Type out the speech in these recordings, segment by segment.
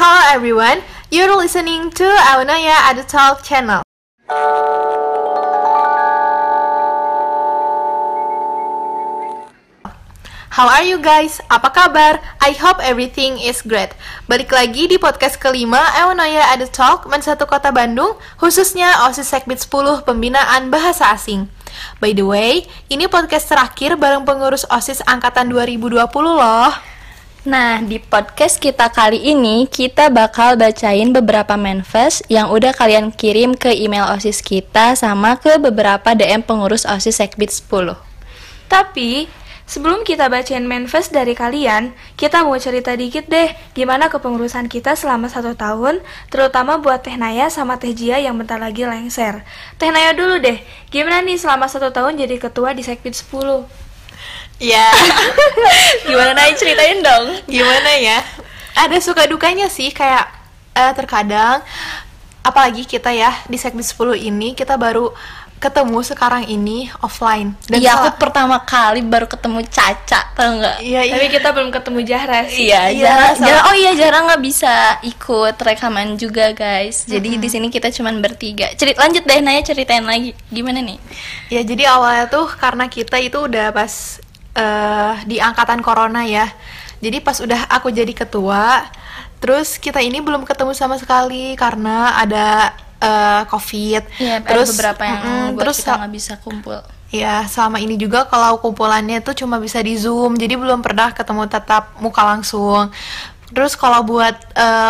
Hello everyone, you're listening to Awanaya Ada Talk channel. How are you guys? Apa kabar? I hope everything is great. Balik lagi di podcast kelima Awanaya Ada Talk MAN Sabah Kota Bandung, khususnya OSIS Sekbid 10 Pembinaan Bahasa Asing. By the way, ini podcast terakhir bareng pengurus OSIS angkatan 2020 loh. Nah, di podcast kita kali ini kita bakal bacain beberapa menfess yang udah kalian kirim ke email OSIS kita sama ke beberapa DM pengurus OSIS Sekbid 10. Tapi sebelum kita bacain menfess dari kalian, kita mau cerita dikit deh gimana kepengurusan kita selama 1 tahun, terutama buat Teh Naya sama Teh Jia yang bentar lagi lengser. Teh Naya dulu deh, gimana nih selama 1 tahun jadi ketua di Sekbid 10? Ya, gimana Naya, ceritain dong. Gimana ya? Ada suka dukanya sih, kayak terkadang, apalagi kita ya di Sekbid 10 ini kita baru ketemu sekarang ini offline. Iya, aku pertama kali baru ketemu Caca, tau nggak? Iya. Tapi kita belum ketemu Zahra sih. Iya, Zahra. Oh iya, Zahra nggak bisa ikut rekaman juga guys. Jadi di sini kita cuman bertiga. Lanjut deh Naya, ceritain lagi gimana nih? Ya jadi awalnya tuh karena kita itu udah pas di angkatan corona ya. Jadi pas udah aku jadi ketua, terus kita ini belum ketemu sama sekali karena ada COVID, ya, terus beberapa yang buat terus kita nggak bisa kumpul. Ya, selama ini juga kalau kumpulannya tuh cuma bisa di Zoom, jadi belum pernah ketemu tatap muka langsung. Terus kalau buat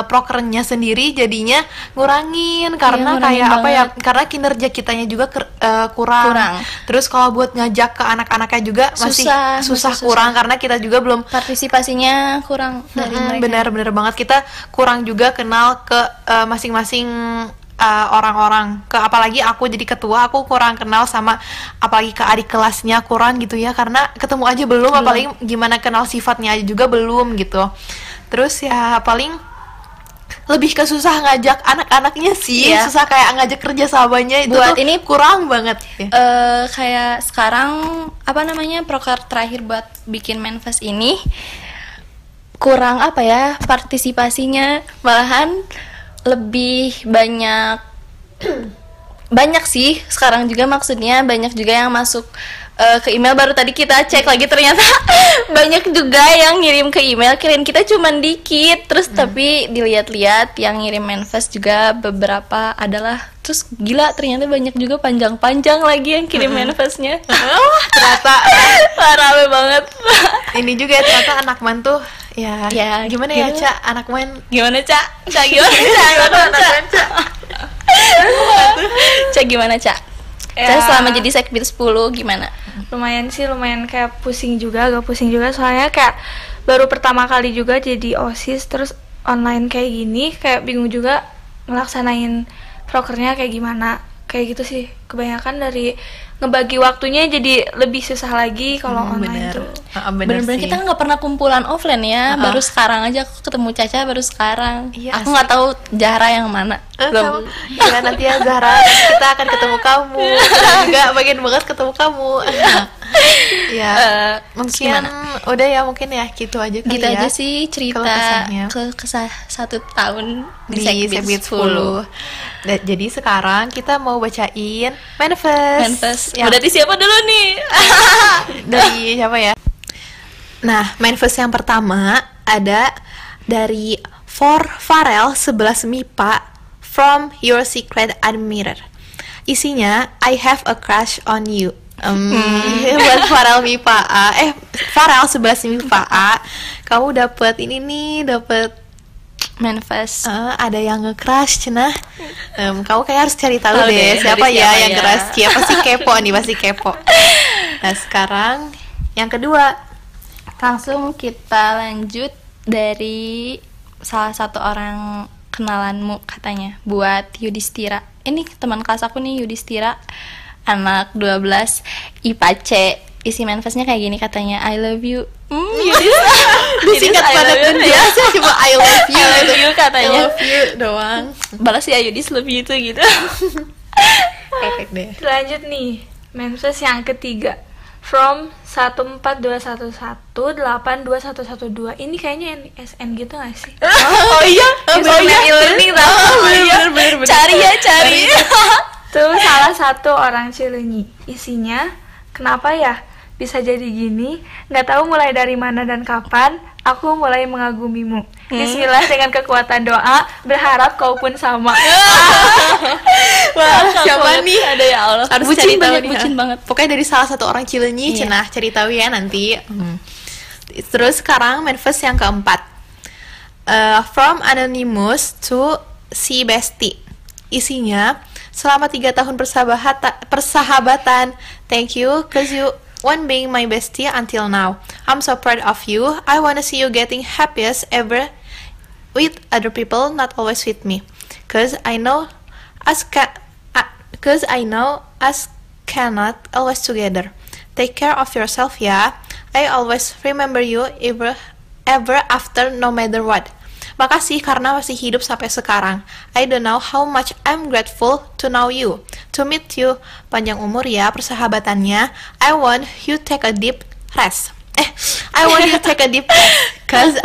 prokernya sendiri jadinya ngurangin karena ya, kayak banget. Apa ya? Karena kinerja kitanya juga kurang. Terus kalau buat ngajak ke anak-anaknya juga masih susah kurang karena kita juga belum partisipasinya kurang dari mereka. Benar-benar banget, kita kurang juga kenal ke masing-masing orang-orang, apalagi aku jadi ketua, aku kurang kenal sama, apalagi ke adik kelasnya kurang gitu ya, karena ketemu aja belum. Apalagi gimana kenal sifatnya aja juga belum gitu. Terus ya paling lebih ke susah ngajak anak-anaknya sih, susah kayak ngajak kerjasamanya itu buat tuh ini kurang banget. Kayak sekarang apa namanya proker terakhir buat bikin menfess ini kurang apa ya partisipasinya, malahan lebih banyak sih sekarang juga, maksudnya banyak juga yang masuk ke email. Baru tadi kita cek lagi ternyata banyak juga yang ngirim ke email, kirain kita cuman dikit. Terus tapi dilihat-lihat yang ngirim menfess juga beberapa adalah, terus gila ternyata banyak juga panjang-panjang lagi yang kirim menfessnya. Ternyata rame banget. Ini juga ternyata anak MAN tuh ya gimana ya Cak, anak MAN gimana Cak selama jadi Sekbid 10 gimana? Lumayan kayak agak pusing juga soalnya kayak baru pertama kali juga jadi OSIS terus online kayak gini, kayak bingung juga ngelaksanain prokernya kayak gimana, kayak gitu sih. Kebanyakan dari ngebagi waktunya jadi lebih susah lagi kalau online tuh. Bener-bener kita nggak pernah kumpulan offline ya. Baru sekarang aja aku ketemu Caca baru sekarang. Iya, aku nggak tahu Zahra yang mana. Belum. Iya nanti ya Zahra, nanti kita akan ketemu kamu. Juga bagian banget ketemu kamu. Ya mungkin udah ya, mungkin ya gitu aja. Gitu aja sih cerita kesah 1 tahun di Sekbid 10. Jadi sekarang kita mau bacain menfess. Ya. Berarti siapa dulu nih? Dari siapa ya? Nah, menfess yang pertama ada dari For Farel 11 MIPA from Your Secret Admirer. Isinya, I have a crush on you. Buat Farel MIPA A, Farel 11 MIPA A, kamu dapat ini nih, dapat menfess. Ada yang nge-crush cenah. Kamu kayak harus cari tahu deh siapa yang nge-crush. Siapa sih, kepo nih, masih kepo. Nah, sekarang yang kedua. Langsung kita lanjut dari salah satu orang kenalanmu katanya, buat Yudhistira. Ini teman kelas aku nih, Yudhistira, anak 12 IPA C. Isi menfessnya kayak gini katanya, I love you. Disingkat banget dan biasa cuma I love you. I love you katanya. I love you doang. Balas ya Yudis, love you itu gitu. Perfect deh. Lanjut nih, menfess yang ketiga from 142118212. Ini kayaknya NSN gitu gak sih? Oh iya, e-learning tau. Cari ya, cari. Tuh salah satu orang Cileunyi. Isinya, kenapa ya bisa jadi gini? Gak tahu mulai dari mana dan kapan aku mulai mengagumimu. Bismillah, dengan kekuatan doa, berharap kau pun sama. Wah, siapa nih? Ada ya Allah. Harus bucin banget, bucin banget. Pokoknya dari salah satu orang Cileunyi, cenah cari tahu ya nanti. Terus sekarang menfess yang keempat. From anonymous to si bestie. Isinya, selama 3 tahun persahabatan. Thank you, cause you one being my bestie until now. I'm so proud of you. I wanna see you getting happiest ever with other people, not always with me. Cause I know us cannot always together. Take care of yourself, yeah. I always remember you ever after, no matter what. Makasih karena masih hidup sampai sekarang. I don't know how much I'm grateful to know you. To meet you. Panjang umur ya persahabatannya. I want you take a deep breath. Cause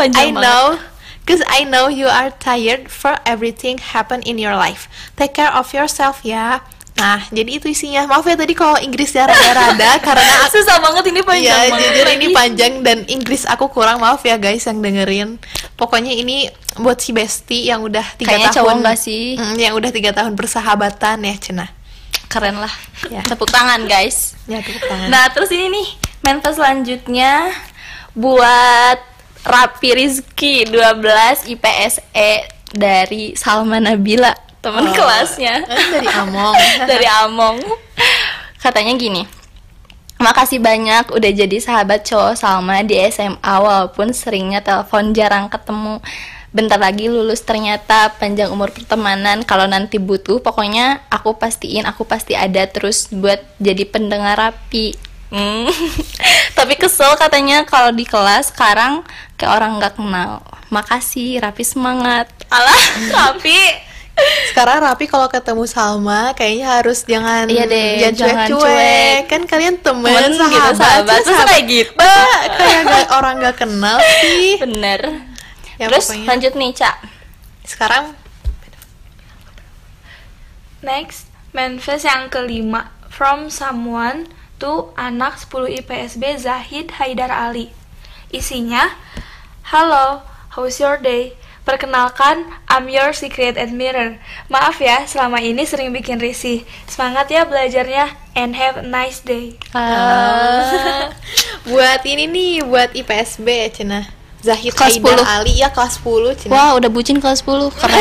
I know you are tired for everything happen in your life. Take care of yourself ya. Nah, jadi itu isinya. Maaf ya tadi kalau Inggrisnya rada-rada karena susah banget, ini panjang. Ya, jujur ini panjang dan Inggris aku kurang, maaf ya guys yang dengerin. Pokoknya ini buat si bestie yang udah 3 tahun sih? Yang udah 3 tahun persahabatan ya, cenah. Keren lah. Ya. Tepuk tangan guys. Ya, tepuk tangan. Nah, terus ini nih menfess selanjutnya buat Rapi Rizky 12 IPSE dari Salma Nabila. Teman kelasnya dari Among. Dari Among. Katanya gini, makasih banyak udah jadi sahabat cowok Salma di SMA, walaupun seringnya telepon jarang ketemu. Bentar lagi lulus ternyata, panjang umur pertemanan. Kalau nanti butuh, pokoknya aku pastiin aku pasti ada terus buat jadi pendengar Rapi. Tapi kesel katanya kalau di kelas sekarang kayak orang nggak kenal. Makasih Rapi, semangat. Alah Rapi. Sekarang Rapi kalau ketemu Salma kayaknya harus jangan cuek-cuek. Kan kalian temen sahabat gitu, kayak gitu. Kayak orang gak kenal sih. Bener ya. Terus pokoknya lanjut nih Cak. Sekarang next menfess yang kelima, from someone to anak 10 IPSB Zahid Haidar Ali. Isinya, halo, how's your day? Perkenalkan, I'm your secret admirer. Maaf ya, selama ini sering bikin risih. Semangat ya belajarnya, and have a nice day. Buat ini nih, buat IPSB ya, cenah. Zahid Haidar Ali ya, kelas 10 cenah. Wah, udah bucin kelas 10, karena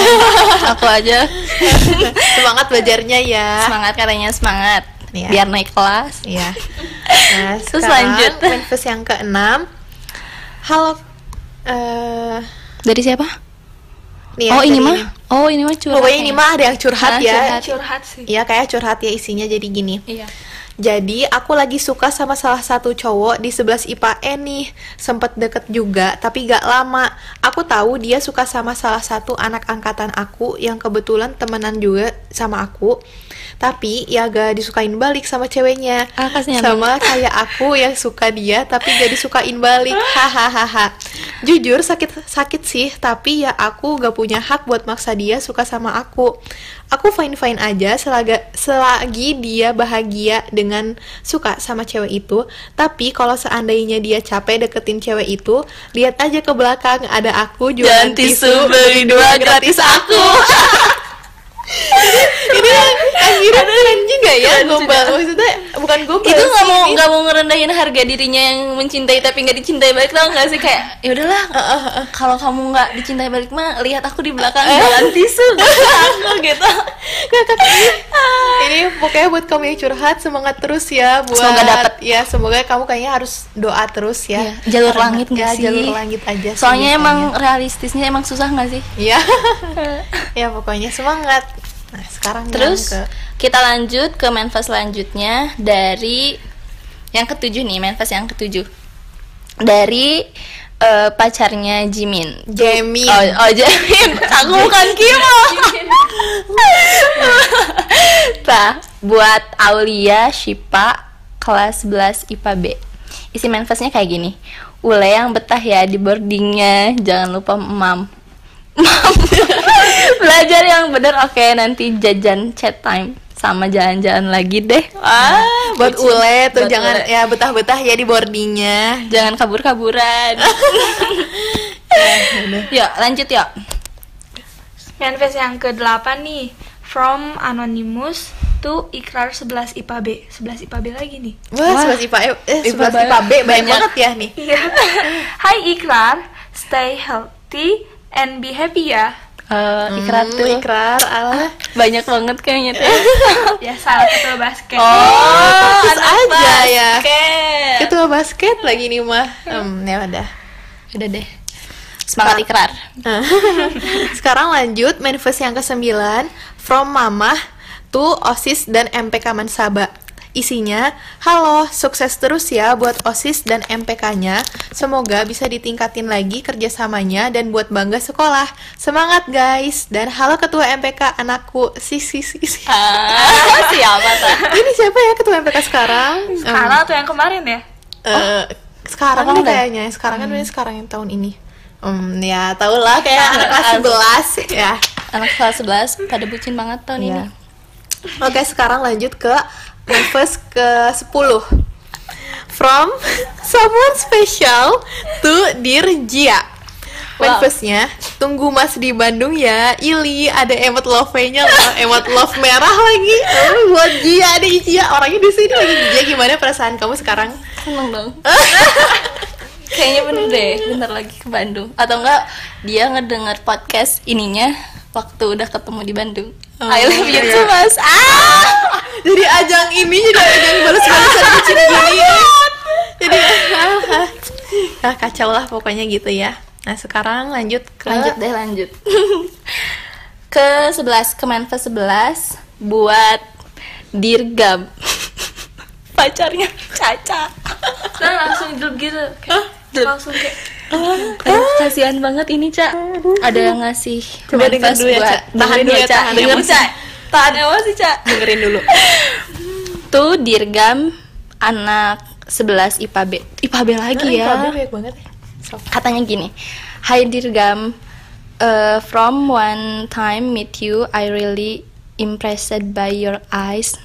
aku aja. Semangat belajarnya ya. Semangat katanya, semangat. Ya. Biar naik kelas. Iya. Nah, terus lanjut menfess yang ke-6. Halo, dari siapa? Ya, ini mah curhat. Pokoknya ini mah ada yang curhat ya. Curhat sih. Iya, kayak curhat ya, isinya jadi gini. Iya. Jadi aku lagi suka sama salah satu cowok di 11 IPA nih. Sempet deket juga, tapi gak lama. Aku tahu dia suka sama salah satu anak angkatan aku yang kebetulan temenan juga sama aku. Tapi ya gak disukain balik sama ceweknya. Sama kayak aku yang suka dia tapi gak disukain balik. Hahaha. Jujur sakit sih, tapi ya aku gak punya hak buat maksa dia suka sama aku. Aku fine-fine aja selagi dia bahagia dengan suka sama cewek itu. Tapi kalau seandainya dia capek deketin cewek itu, lihat aja ke belakang, ada aku jualan tisu, beli 2 gratis aku. Ini akhirnya keren juga ya, gombal. Maksudnya bukan gombal, itu nggak mau ngerendahin harga dirinya yang mencintai tapi nggak dicintai balik, tau nggak sih? Kayak ya udahlah, kalau kamu nggak dicintai balik mah lihat aku di belakang jalan tisu gitu. Ini pokoknya buat kamu yang curhat, semangat terus ya, buat semoga dapat ya, semoga kamu kayaknya harus doa terus ya. Jalur langit nggak sih? Jalur langit aja. Soalnya emang realistisnya emang susah nggak sih? Iya. Ya pokoknya semangat. Nah, sekarang terus kita lanjut ke menfess selanjutnya dari yang ke-7 nih, menfess yang ke-7 dari pacarnya Jimin. Jamin. Oh Jamin. Aku bukan Kimo. Nah, buat Aulia Syifa kelas 11 IPA B. Isi menfessnya kayak gini. Ule yang betah ya di boardingnya, jangan lupa mam. Belajar yang benar, oke, nanti jajan chat time sama jalan-jalan lagi deh. Wah, buat Ule tuh buat jangan ule. Ya betah-betah ya di boardingnya, jangan kabur-kaburan. Yuk lanjut yuk. Menfess yang ke-8 nih, from anonymous to ikrar 11 IPA B. 11 IPA B lagi nih. Wah, 11 IPA, 11 IPA B banyak banget ya nih. Hai Ikrar, stay healthy and be happy ya. Ikrar tuh ikrar ala banyak banget kayaknya tuh. Ya salah ketua basket. Oh, terus aja ya. Ketua basket lagi nih mah. Ya udah. Udah deh. Semangat ikrar. Sekarang lanjut menfess yang ke-9, from Mamah to OSIS dan MPK Mansaba. Isinya, halo, sukses terus ya buat OSIS dan MPK-nya. Semoga bisa ditingkatin lagi kerjasamanya dan buat bangga sekolah. Semangat guys. Dan halo ketua MPK anakku. Siapa tuh? Ini siapa ya ketua MPK sekarang? Sekarang atau yang kemarin ya? Sekarang nih kayaknya. Sekarang kan sekarang yang tahun ini. Ya tau lah kayak anak kelas 11 ya. Anak kelas 11 pada bucin banget tahun ini. Oke, sekarang lanjut ke menfess ke-10. From someone special to dear Gia. Menfessnya, tunggu mas di Bandung ya. Ili, ada emot love-nya, emot love merah lagi. Buat Gia deh, Gia. Orangnya di sini lagi. Gia, gimana perasaan kamu sekarang? Seneng dong. Kayaknya bener deh, bentar lagi ke Bandung. Atau enggak, dia ngedengar podcast ininya waktu udah ketemu di Bandung. I love you too, mas. Jadi ajang ini, jadi ajang balas-balasan bucin gini. Jadi, kacau lah pokoknya gitu ya. Nah, sekarang lanjut ke... Lanjut. Ke menfess 11 buat Dirgam. Pacarnya Caca. Nah, langsung duduk gitu. Langsung kayak kasihan banget ini, Ca. Ada yang ngasih menfess buat ya, tahan dulu ya, Ca. Dengerin, Ca. Tahan emosi, Ca. Dengerin dulu. Tuh Dirgam anak 11 IPA B. IPA B lagi ya. IPA B banyak banget. Katanya gini. Hai Dirgam, from one time meet you I really impressed by your eyes.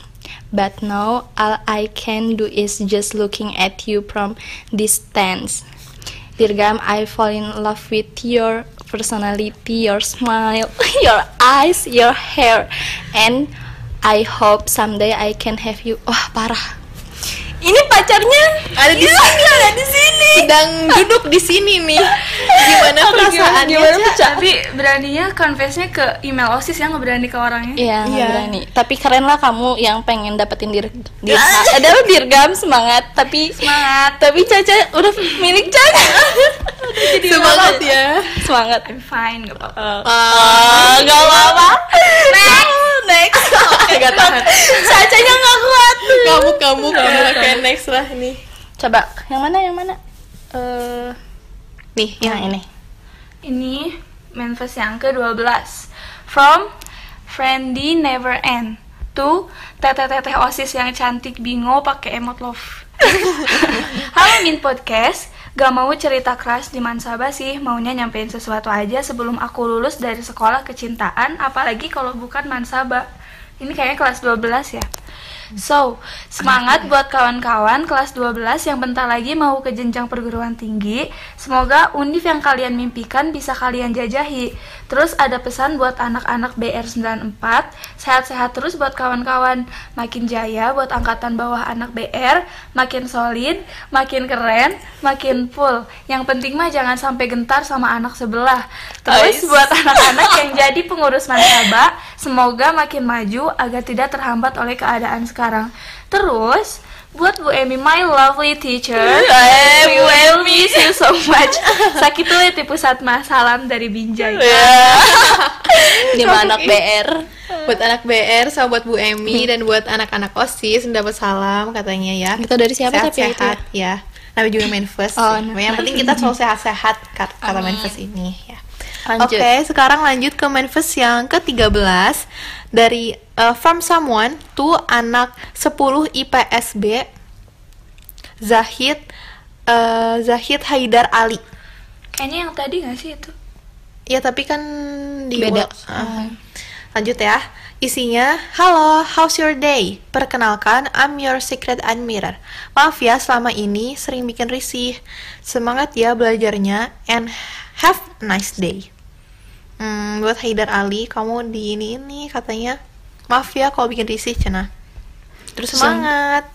But now all I can do is just looking at you from distance. Dirgam, I fall in love with your personality, your smile, your eyes, your hair, and I hope someday I can have you. Wah, parah. Ini pacarnya ada di sini, ada di sini. Sedang duduk di sini nih. Gimana perasaannya? Tapi beraninya confess-nya ke email OSIS ya, nggak berani ke orangnya. Iya, nggak berani. Tapi keren lah kamu yang pengen dapetin Dirgam, semangat. Tapi semangat. Tapi Caca udah milik Caca. Semangat ya. Semangat. I'm fine, nggak apa-apa. Nggak apa-apa. Next. Nggak tahan. Cacanya nggak kuat. Kamu kayak next lah nih. Coba yang mana? Nih yang ini. Ini menfess yang ke-12, from friendly never end to teteh OSIS yang cantik bingo pakai emot love. Halo Min Podcast, gak mau cerita crush di Mansaba sih, maunya nyampein sesuatu aja sebelum aku lulus dari sekolah kecintaan, apalagi kalau bukan Mansaba. Ini kayaknya kelas 12 ya. So, semangat buat kawan-kawan kelas 12 yang bentar lagi mau ke jenjang perguruan tinggi. Semoga univ yang kalian mimpikan bisa kalian jajahi. Terus ada pesan buat anak-anak BR94, sehat-sehat terus buat kawan-kawan. Makin jaya buat angkatan bawah anak BR, makin solid, makin keren, makin full. Yang penting mah jangan sampai gentar sama anak sebelah. Terus buat anak-anak yang jadi pengurus Mansaba, semoga makin maju agar tidak terhambat oleh keadaan sekarang. Terus buat Bu Emi, my lovely teacher, we will miss you so much. Sakit tuh di pusat mas, salam dari Binjai. Ini anak BR, buat anak BR, sama buat Bu Emi dan buat anak-anak OSIS mendapat salam katanya ya. Itu dari siapa? Sehat-sehat ya. Tapi juga menfess. Yang penting kita selalu sehat-sehat kata menfess ini ya. Oke, sekarang lanjut ke menfess yang ke-13 dari from someone to anak 10 IPSB Zahid Haidar Ali. Kayaknya yang tadi gak sih itu? Ya tapi kan di beda. Lanjut ya. Isinya, halo, how's your day? Perkenalkan, I'm your secret admirer. Maaf ya, selama ini sering bikin risih. Semangat ya belajarnya, and have a nice day. Buat Haidar Ali, kamu di ini katanya. Maaf ya kalau bikin risih, Cena. Terus semangat,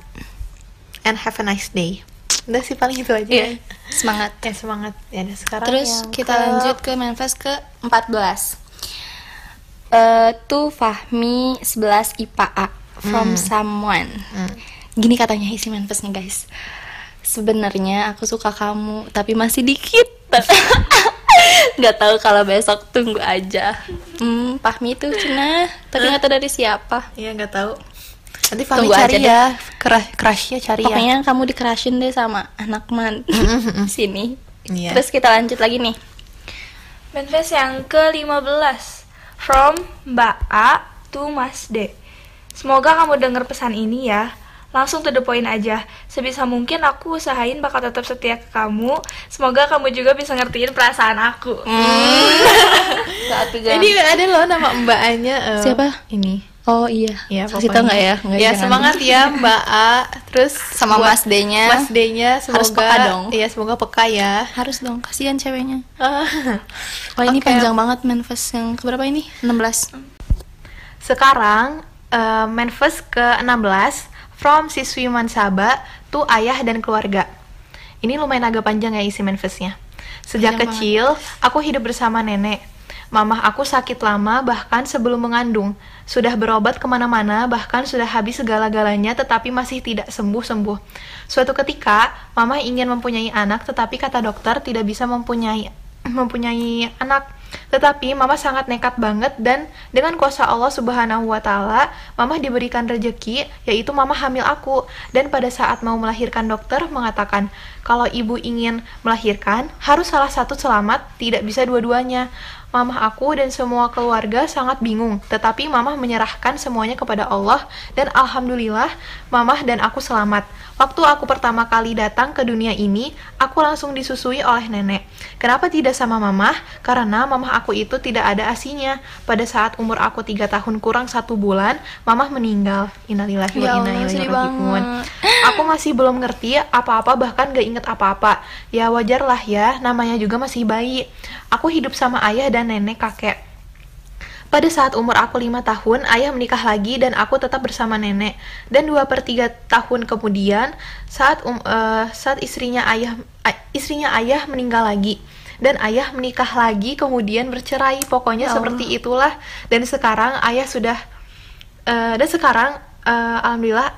and have a nice day. Udah sih, paling itu aja. Yeah. Semangat. Ya, semangat. Ya, sekarang terus kita lanjut ke menfess ke-14. Tuh Fahmi 11 IPA from someone. Gini katanya isi menfess nih guys. Sebenarnya aku suka kamu, tapi masih dikit. Nggak tahu kalau besok, tunggu aja. Fahmi tuh Cina, tapi nggak tahu dari siapa. Iya nggak tahu. Nanti Fahmi tunggu cari ya, crushnya cari ya. Pokoknya kamu dikrushin deh sama anak man. Sini. Yeah. Terus kita lanjut lagi nih. Menfess yang ke-15. From Mbak A to Mas D. Semoga kamu dengar pesan ini ya. Langsung to the point aja. Sebisa mungkin aku usahain bakal tetap setia ke kamu. Semoga kamu juga bisa ngertiin perasaan aku. Jadi ada loh nama Mbak A-nya. Siapa? Ini. Oh iya. Ya, kasih tau nggak ya? Nggak, ya semangat ya Mbak A. Terus sama Mas D-nya. Mas D-nya semoga harus peka dong. Iya semoga peka ya. Harus dong. Kasihan ceweknya. Oh ini okay. Panjang banget menfess yang keberapa ini? 16. Sekarang menfess ke-16 from siswi Mansaba to ayah dan keluarga. Ini lumayan agak panjang ya isi menfessnya. Sejak panjang kecil banget. Aku hidup bersama nenek. Mamah aku sakit lama bahkan sebelum mengandung. Sudah berobat kemana-mana, bahkan sudah habis segala-galanya tetapi masih tidak sembuh-sembuh. Suatu ketika, mamah ingin mempunyai anak tetapi kata dokter tidak bisa mempunyai anak. Tetapi mamah sangat nekat banget dan dengan kuasa Allah Subhanahu wa Ta'ala, mamah diberikan rejeki, yaitu mamah hamil aku. Dan pada saat mau melahirkan dokter mengatakan, kalau ibu ingin melahirkan, harus salah satu selamat, tidak bisa dua-duanya. Mamah aku dan semua keluarga sangat bingung, tetapi mamah menyerahkan semuanya kepada Allah dan alhamdulillah mamah dan aku selamat. Waktu aku pertama kali datang ke dunia ini, aku langsung disusui oleh nenek. Kenapa tidak sama mamah? Karena mamah aku itu tidak ada asinya. Pada saat umur aku 3 tahun kurang 1 bulan, mamah meninggal. Innalillahi wa inna ilaihi raji'un. Aku masih belum ngerti apa-apa, bahkan gak inget apa-apa. Ya wajarlah ya, namanya juga masih bayi. Aku hidup sama ayah dan nenek kakek. Pada saat umur aku 5 tahun, ayah menikah lagi dan aku tetap bersama nenek. Dan 2/3 tahun kemudian, saat istrinya ayah meninggal lagi. Dan ayah menikah lagi kemudian bercerai. Pokoknya seperti itulah. Dan sekarang ayah sudah alhamdulillah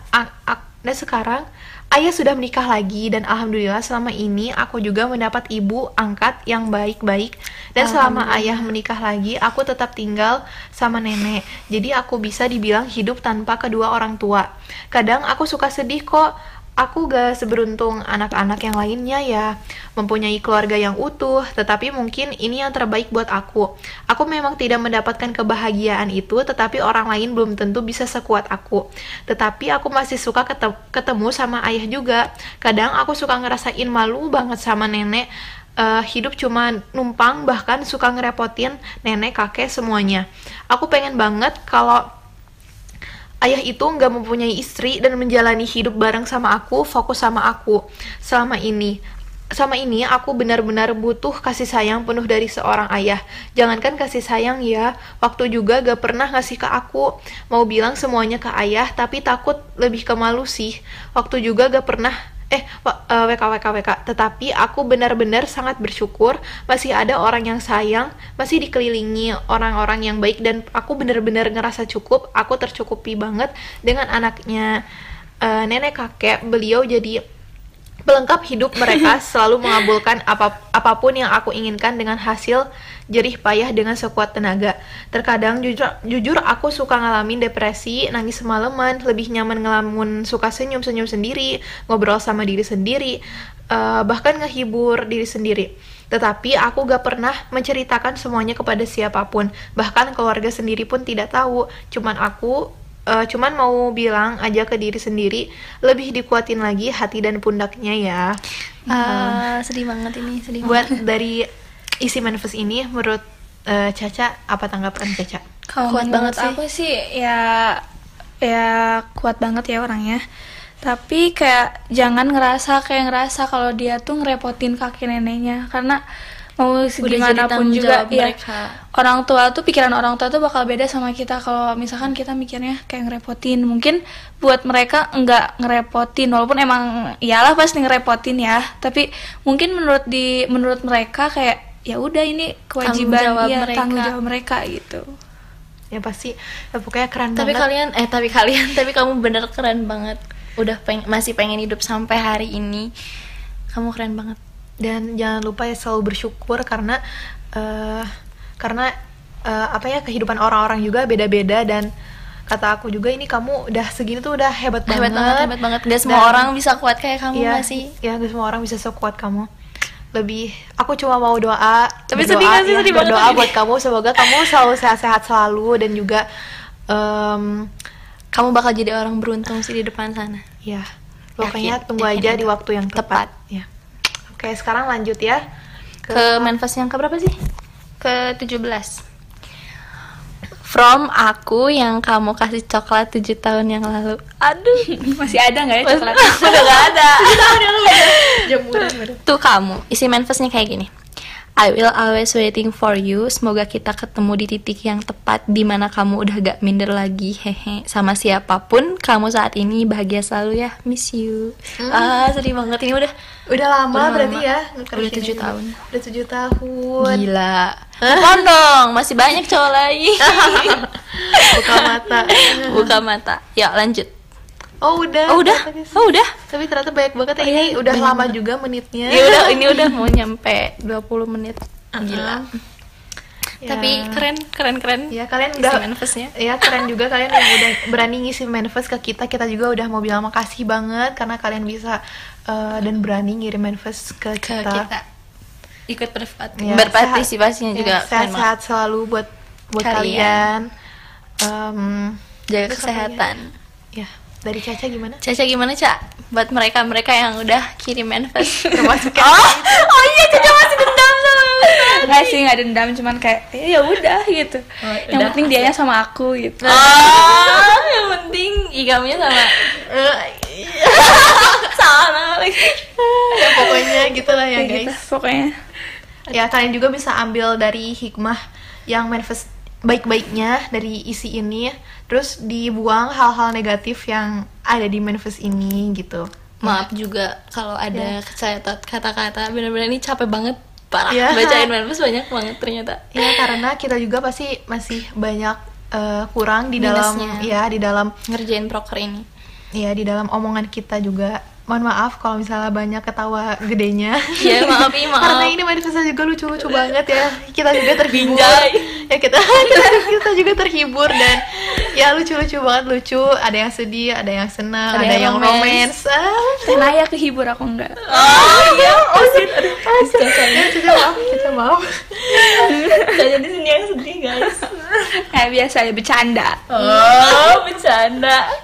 ayah sudah menikah lagi dan alhamdulillah selama ini aku juga mendapat ibu angkat yang baik-baik. Dan selama ayah menikah lagi aku tetap tinggal sama nenek. Jadi aku bisa dibilang hidup tanpa kedua orang tua. Kadang aku suka sedih kok. Aku gak seberuntung anak-anak yang lainnya ya, mempunyai keluarga yang utuh, tetapi mungkin ini yang terbaik buat aku. Aku memang tidak mendapatkan kebahagiaan itu, tetapi orang lain belum tentu bisa sekuat aku. Tetapi aku masih suka ketemu sama ayah juga. Kadang aku suka ngerasain malu banget sama nenek, hidup cuma numpang, bahkan suka ngerepotin nenek, kakek, semuanya. Aku pengen banget kalau ayah itu nggak mempunyai istri dan menjalani hidup bareng sama aku, fokus sama aku. Sama ini aku benar-benar butuh kasih sayang penuh dari seorang ayah. Jangankan kasih sayang ya, waktu juga gak pernah ngasih ke aku. Mau bilang semuanya ke ayah, tapi takut lebih ke malu sih. Waktu juga gak pernah tetapi aku benar-benar sangat bersyukur masih ada orang yang sayang, masih dikelilingi orang-orang yang baik, dan aku benar-benar ngerasa cukup. Aku tercukupi banget dengan anaknya nenek kakek. Beliau jadi pelengkap hidup mereka, selalu mengabulkan apapun yang aku inginkan dengan hasil jerih payah dengan sekuat tenaga. Terkadang jujur aku suka ngalamin depresi, nangis semalaman, lebih nyaman ngelamun, suka senyum-senyum sendiri, ngobrol sama diri sendiri, bahkan ngehibur diri sendiri. Tetapi aku gak pernah menceritakan semuanya kepada siapapun, bahkan keluarga sendiri pun tidak tahu. Cuman aku Cuman mau bilang aja ke diri sendiri, lebih dikuatin lagi hati dan pundaknya ya. Sedih banget ini, sedih buat banget. Dari isi manifest ini, menurut Caca, apa tanggapan Caca? Kuat banget sih. Aku sih ya kuat banget ya orangnya. Tapi kayak jangan ngerasa kalau dia tuh ngerepotin kaki neneknya, karena mau segimanapun juga ya, orang tua tuh, pikiran orang tua tuh bakal beda sama kita. Kalau misalkan kita mikirnya kayak ngerepotin, mungkin buat mereka enggak ngerepotin, walaupun emang iyalah pasti ngerepotin ya, tapi mungkin menurut mereka kayak ya udah ini kewajiban tanggung jawab mereka gitu. Ya pasti ya, pokoknya keren tapi banget. Tapi kamu bener keren banget. Udah masih pengen hidup sampai hari ini. Kamu keren banget. Dan jangan lupa ya selalu bersyukur, karena apa ya, kehidupan orang-orang juga beda-beda, dan kata aku juga ini kamu udah segini tuh udah hebat banget. Gak semua orang bisa kuat kayak kamu ya, masih. Ya gak semua orang bisa sekuat kamu. Lebih aku cuma mau doa. Tapi berdoa buat kamu, semoga kamu selalu sehat-sehat selalu, dan juga kamu bakal jadi orang beruntung sih di depan sana. Ya. Pokoknya tunggu aja di waktu yang tepat. Ya. Oke, sekarang lanjut ya ke menfess yang keberapa sih? Ke-17. From aku yang kamu kasih coklat 7 tahun yang lalu. Aduh, masih ada nggak ya coklatnya? Udah nggak ada. 7 tahun yang lalu. Jamuran baru. Tuh kamu, isi menfessnya kayak gini. I will always waiting for you. Semoga kita ketemu di titik yang tepat, di mana kamu udah gak minder lagi, hehe. Sama siapapun kamu saat ini, bahagia selalu ya, miss you. Sedih banget ini udah lama berarti ya. Udah 7 tahun. Udah 7 tahun. Gila. Kondong, masih banyak cowok lain. Buka mata. Ya lanjut. Oh udah. Tapi ternyata banyak banget ya. Ini udah lama banget juga menitnya. Ya udah, ini udah mau nyampe 20 menit. Gila. Ya. Tapi keren. Ya kalian udah manifestnya. Ya keren juga kalian yang udah berani ngisi manifest ke kita. Kita juga udah mau bilang makasih banget karena kalian bisa dan berani ngirim manifest ke kita. Ikut berpartisipasinya ya, juga. Sehat-sehat selalu buat kalian. Jaga kesehatan. Ya. Dari Caca gimana Ca? Buat mereka yang udah kirim manifest. Oh iya, Caca masih dendam sama. Enggak sih, nggak dendam, cuman kayak ya udah gitu. Yang penting dianya sama aku gitu. Yang penting igamnya sama. Sama lagi. Ya, pokoknya gitulah ya guys. Gitu, pokoknya. Ya kalian juga bisa ambil dari hikmah yang manifest baik-baiknya dari isi ini. Terus dibuang hal-hal negatif yang ada di manifest ini gitu. Maaf juga kalau ada kata-kata benar-benar ini capek banget parah. Yeah. Bacain manifest banyak banget ternyata. Iya, karena kita juga pasti masih banyak kurang di minusnya. di dalam ngerjain proker ini. Iya, di dalam omongan kita juga. Mohon maaf kalau misalnya banyak ketawa gedenya. Iya, maaf. Karena ini manifest juga lucu-lucu banget ya. Kita juga terhibur. Binjai. Ya kita juga terhibur, dan ya lucu-lucu banget, lucu. Ada yang sedih, ada yang senang, ada yang romance. Saya kehibur aku enggak. Kita mau. Jadi di sini yang sedih, guys. Kayak biasa ya bercanda.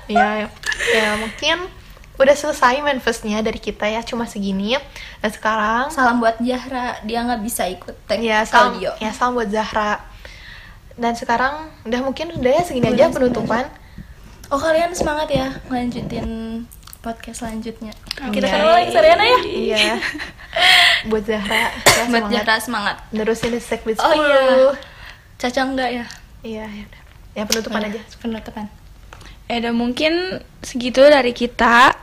Iya. Ya mungkin udah selesai manifestnya dari kita ya, cuma segini. Dan sekarang salam buat Zahra, dia nggak bisa ikut audio. Ya salam buat Zahra. Dan sekarang udah mungkin ya segini aja penutupan. Oh kalian semangat ya ngelanjutin podcast selanjutnya. Kita ketemu lagi Sarena ya. Iya. Buat Zahra. Buat Zahra semangat. Terusin Sekbid 10. Oh iya. Caca enggak ya? Iya udah. Ya penutupan aja. Penutupan. Udah mungkin segitu dari kita.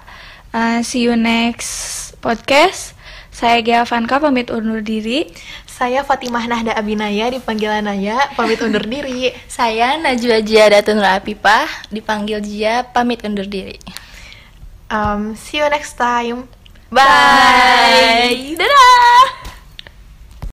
See you next podcast. Saya Gia Vanka pamit undur diri. Saya Fatimah Nahda Abinaya dipanggil Anaya, pamit undur diri. Saya Najwa Jia Datun Rapipah dipanggil Jia, pamit undur diri. See you next time. Bye. Dadah.